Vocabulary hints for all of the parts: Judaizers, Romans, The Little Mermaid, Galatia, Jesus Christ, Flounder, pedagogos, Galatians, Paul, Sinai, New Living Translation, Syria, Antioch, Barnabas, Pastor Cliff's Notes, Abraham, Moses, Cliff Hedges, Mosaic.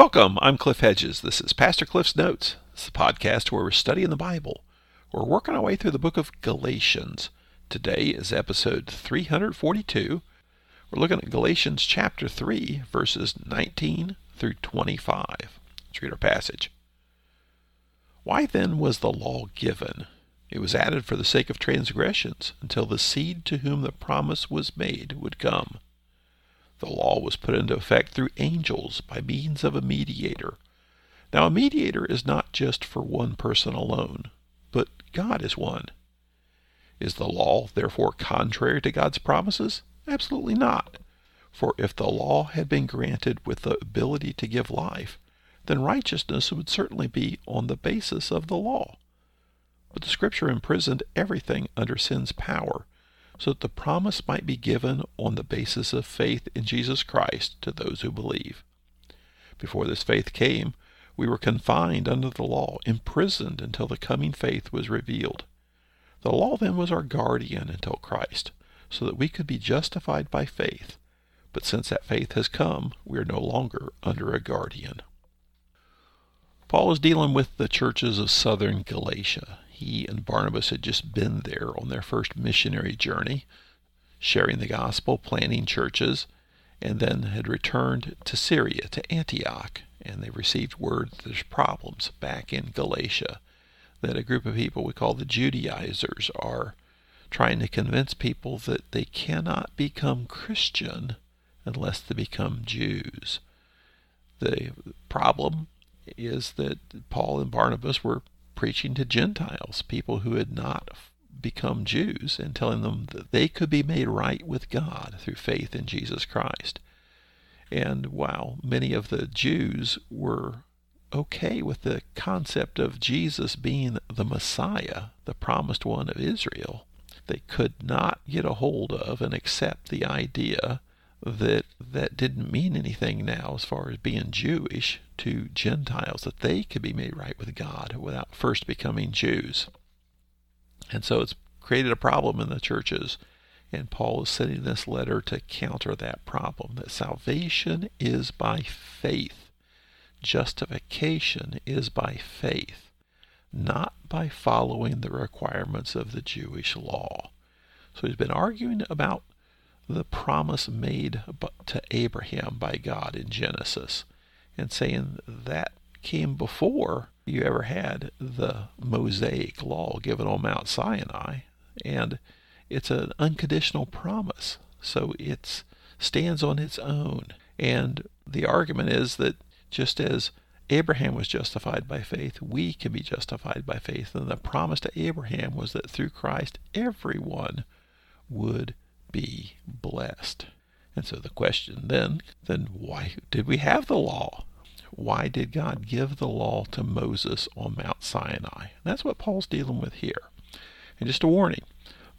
Welcome, I'm Cliff Hedges. This is Pastor Cliff's Notes. It's the podcast where we're studying the Bible. We're working our way through the book of Galatians. Today is episode 342. We're looking at Galatians chapter 3, verses 19 through 25. Let's read our passage. Why then was the law given? It was added for the sake of transgressions, until the seed to whom the promise was made would come. The law was put into effect through angels by means of a mediator. Now a mediator is not just for one person alone, but God is one. Is the law, therefore, contrary to God's promises? Absolutely not. For if the law had been granted with the ability to give life, then righteousness would certainly be on the basis of the law. But the Scripture imprisoned everything under sin's power, so that the promise might be given on the basis of faith in Jesus Christ to those who believe. Before this faith came, we were confined under the law, imprisoned until the coming faith was revealed. The law then was our guardian until Christ, so that we could be justified by faith. But since that faith has come, we are no longer under a guardian. Paul is dealing with the churches of southern Galatia. He and Barnabas had just been there on their first missionary journey, sharing the gospel, planting churches, and then had returned to Syria, to Antioch, and they received word that there's problems back in Galatia, that a group of people we call the Judaizers are trying to convince people that they cannot become Christian unless they become Jews. The problem is that Paul and Barnabas were preaching to Gentiles, people who had not become Jews, and telling them that they could be made right with God through faith in Jesus Christ. And while many of the Jews were okay with the concept of Jesus being the Messiah, the promised one of Israel, they could not get a hold of and accept the idea that didn't mean anything now as far as being Jewish to Gentiles, that they could be made right with God without first becoming Jews. And so it's created a problem in the churches, and Paul is sending this letter to counter that problem, that salvation is by faith. Justification is by faith, not by following the requirements of the Jewish law. So he's been arguing about the promise made to Abraham by God in Genesis, and saying that came before you ever had the Mosaic law given on Mount Sinai, and it's an unconditional promise, so it stands on its own. And the argument is that just as Abraham was justified by faith, we can be justified by faith, and the promise to Abraham was that through Christ everyone would be blessed. And so the question then why did we have the law? Why did God give the law to Moses on Mount Sinai? And that's what Paul's dealing with here. And just a warning,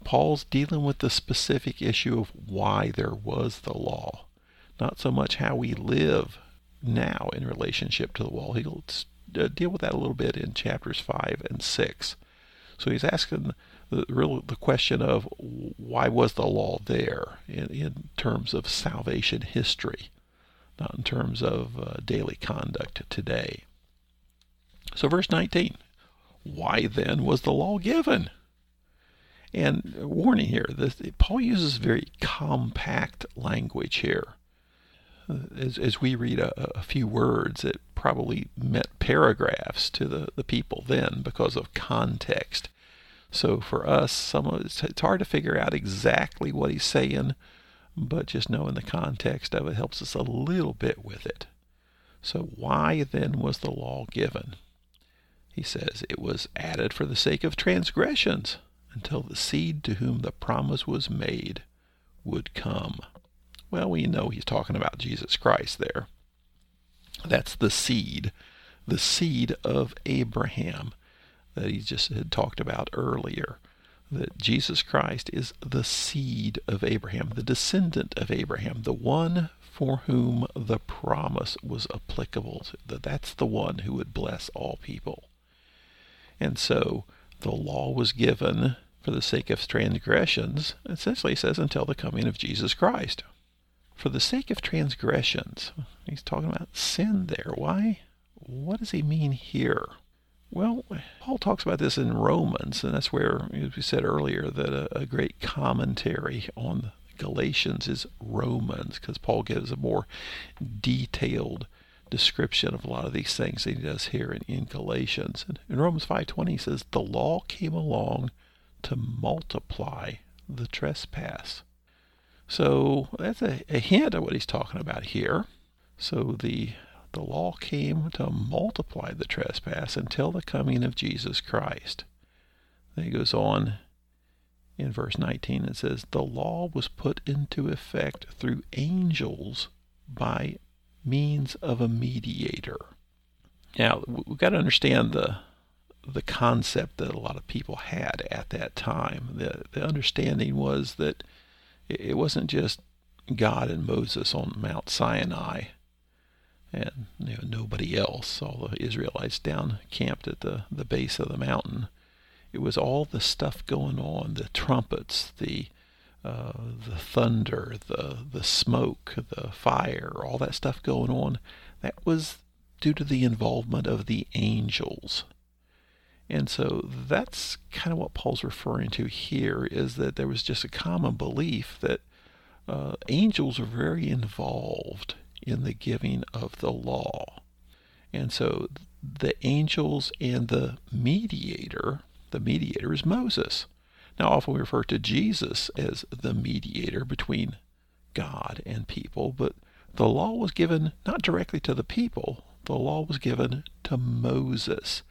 Paul's dealing with the specific issue of why there was the law, not so much how we live now in relationship to the law. He'll deal with that a little bit in chapters 5 and 6. So he's asking the question of why was the law there in terms of salvation history, not in terms of daily conduct today. So verse 19, why then was the law given? And warning here, Paul uses very compact language here. As we read a few words, it probably meant paragraphs to the people then because of context. So for us, it's hard to figure out exactly what he's saying, but just knowing the context of it helps us a little bit with it. So why then was the law given? He says it was added for the sake of transgressions, until the seed to whom the promise was made would come. Well, we know he's talking about Jesus Christ there. That's the seed of Abraham that he just had talked about earlier, that Jesus Christ is the seed of Abraham, the descendant of Abraham, the one for whom the promise was applicable to. That's the one who would bless all people. And so the law was given for the sake of transgressions, essentially, it says, until the coming of Jesus Christ. for the sake of transgressions. He's talking about sin there. Why? What does he mean here? Well, Paul talks about this in Romans, and that's where, as we said earlier, that a great commentary on Galatians is Romans, because Paul gives a more detailed description of a lot of these things that he does here in Galatians. And in Romans 5:20, he says, the law came along to multiply the trespass. So that's a hint of what he's talking about here. So the law came to multiply the trespass until the coming of Jesus Christ. Then he goes on in verse 19 and says, the law was put into effect through angels by means of a mediator. Now, we've got to understand the concept that a lot of people had at that time. The understanding was that it wasn't just God and Moses on Mount Sinai, and nobody else, all the Israelites down camped at the base of the mountain. It was all the stuff going on, the trumpets, the thunder, the smoke, the fire, all that stuff going on. That was due to the involvement of the angels. And so that's kind of what Paul's referring to here, is that there was just a common belief that angels are very involved in the giving of the law. And so the angels and the mediator is Moses. Now, often we refer to Jesus as the mediator between God and people, but the law was given not directly to the people. The law was given to Moses.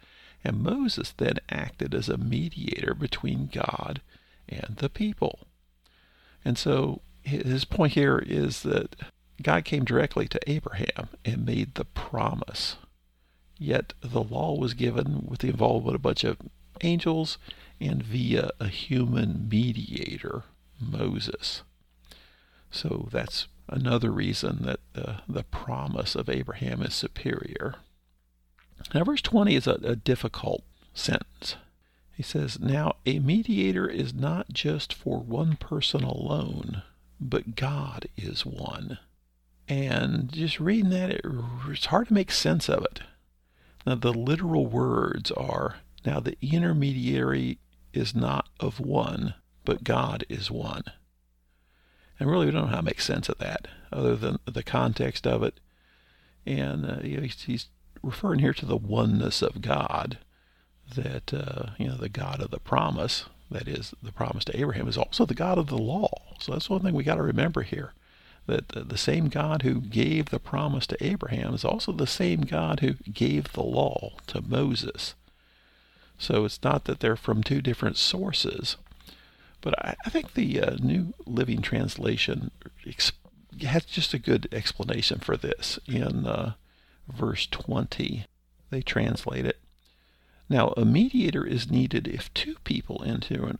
And Moses then acted as a mediator between God and the people. And so his point here is that God came directly to Abraham and made the promise. Yet the law was given with the involvement of a bunch of angels and via a human mediator, Moses. So that's another reason that the promise of Abraham is superior. Now, verse 20 is a difficult sentence. He says, now a mediator is not just for one person alone, but God is one. And just reading that, it's hard to make sense of it. Now, the literal words are, now the intermediary is not of one, but God is one. And really, we don't know how to make sense of that, other than the context of it. And he's referring here to the oneness of God, that the God of the promise, that is, the promise to Abraham, is also the God of the law. So that's one thing we got to remember here, that the same God who gave the promise to Abraham is also the same God who gave the law to Moses. So it's not that they're from two different sources. But I think the New Living Translation has just a good explanation for this. In verse 20, they translate it. Now, a mediator is needed if two people enter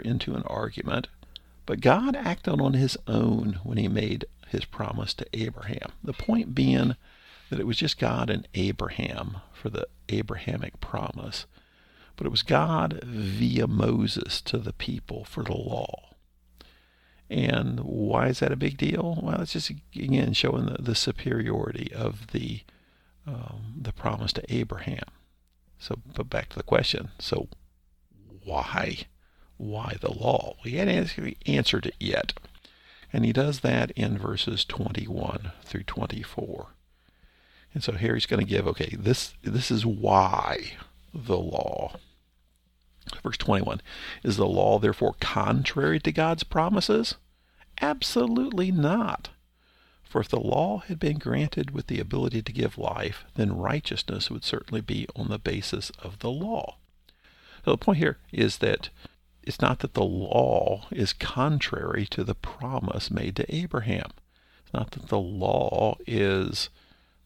into an argument, but God acted on his own when he made his promise to Abraham. The point being that it was just God and Abraham for the Abrahamic promise. But it was God via Moses to the people for the law. And why is that a big deal? Well, it's just, again, showing the superiority of the promise to Abraham. So, but back to the question. So, why the law? He hadn't answered it yet. And he does that in verses 21 through 24. And so here he's going to give, okay, this is why the law. Verse 21, is the law therefore contrary to God's promises? Absolutely not. For if the law had been granted with the ability to give life, then righteousness would certainly be on the basis of the law. So the point here is that it's not that the law is contrary to the promise made to Abraham. It's not that the law is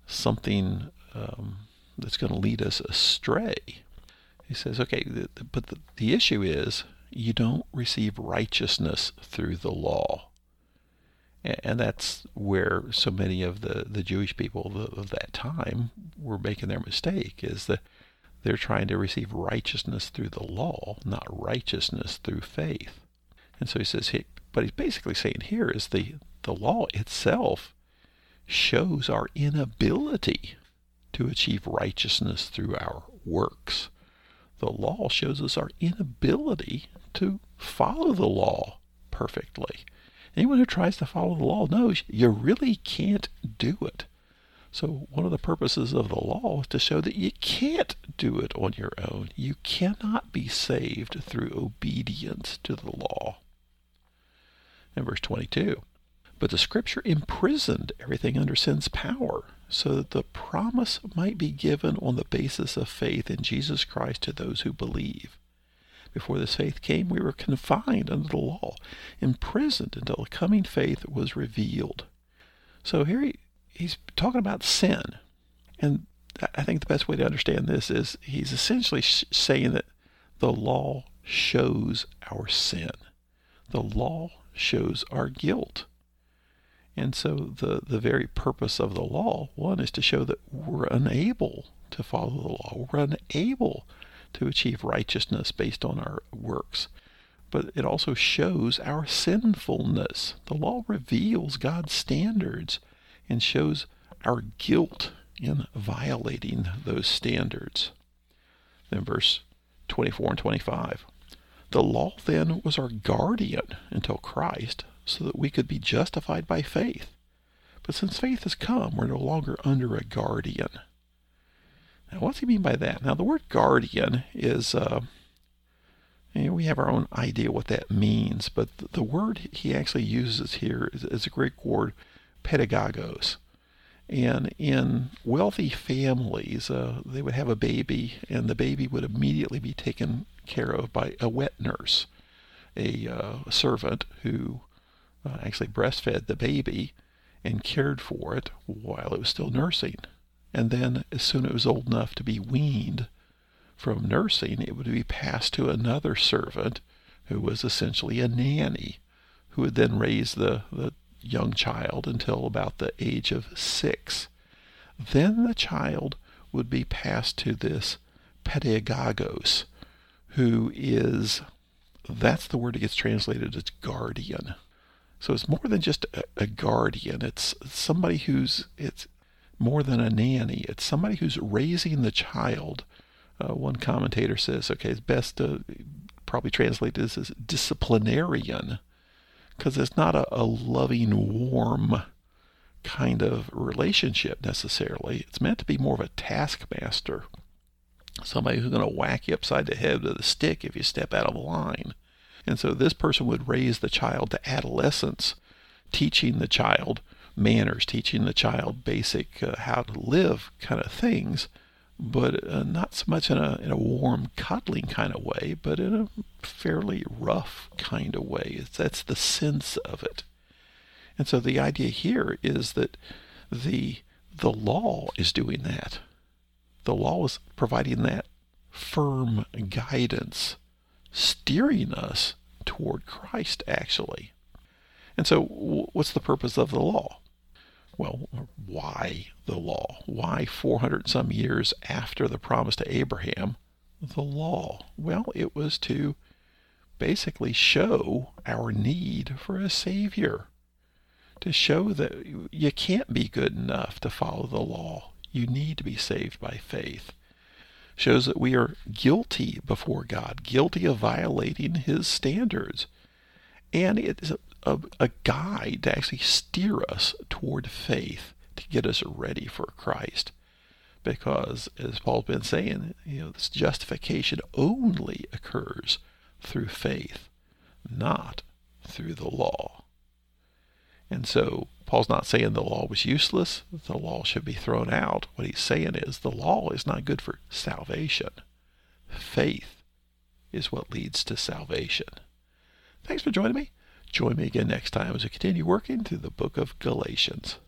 something that's going to lead us astray. He says, okay, but the issue is you don't receive righteousness through the law. And that's where so many of the Jewish people of that time were making their mistake, is that they're trying to receive righteousness through the law, not righteousness through faith. And so he says, but he's basically saying here is the the law itself shows our inability to achieve righteousness through our works. The law shows us our inability to follow the law perfectly. Anyone who tries to follow the law knows you really can't do it. So one of the purposes of the law is to show that you can't do it on your own. You cannot be saved through obedience to the law. And verse 22, but the Scripture imprisoned everything under sin's power, so that the promise might be given on the basis of faith in Jesus Christ to those who believe. Before this faith came, we were confined under the law, imprisoned until the coming faith was revealed. So here he's talking about sin. And I think the best way to understand this is he's essentially saying that the law shows our sin. The law shows our guilt. And so the very purpose of the law, one, is to show that we're unable to follow the law. We're unable to achieve righteousness based on our works. But it also shows our sinfulness. The law reveals God's standards and shows our guilt in violating those standards. Then verse 24 and 25. The law then was our guardian until Christ, so that we could be justified by faith. But since faith has come, we're no longer under a guardian. Now, what's he mean by that? Now, the word guardian is, we have our own idea what that means, but the word he actually uses here is a Greek word, pedagogos. And in wealthy families, they would have a baby, and the baby would immediately be taken care of by a wet nurse, a servant who actually breastfed the baby and cared for it while it was still nursing. And then as soon as it was old enough to be weaned from nursing, it would be passed to another servant who was essentially a nanny, who would then raise the young child until about the age of 6. Then the child would be passed to this pedagogos, that's the word that gets translated as guardian. So it's more than just a guardian. It's somebody it's more than a nanny. It's somebody who's raising the child. One commentator says, okay, it's best to probably translate this as disciplinarian, because it's not a loving, warm kind of relationship necessarily. It's meant to be more of a taskmaster, somebody who's going to whack you upside the head with a stick if you step out of line. And so this person would raise the child to adolescence, teaching the child manners, teaching the child basic how to live kind of things, but not so much in a warm, cuddling kind of way, but in a fairly rough kind of way. That's the sense of it. And so the idea here is that the law is doing that. The law is providing that firm guidance, steering us toward Christ, actually. And so what's the purpose of the law? Well, why the law? Why 400 some years after the promise to Abraham, the law? Well, it was to basically show our need for a Savior, to show that you can't be good enough to follow the law. You need to be saved by faith. Shows that we are guilty before God, guilty of violating His standards. And it's a guide to actually steer us toward faith, to get us ready for Christ. Because, as Paul's been saying, this justification only occurs through faith, not through the law. And so, Paul's not saying the law was useless, the law should be thrown out. What he's saying is the law is not good for salvation. Faith is what leads to salvation. Thanks for joining me. Join me again next time as we continue working through the book of Galatians.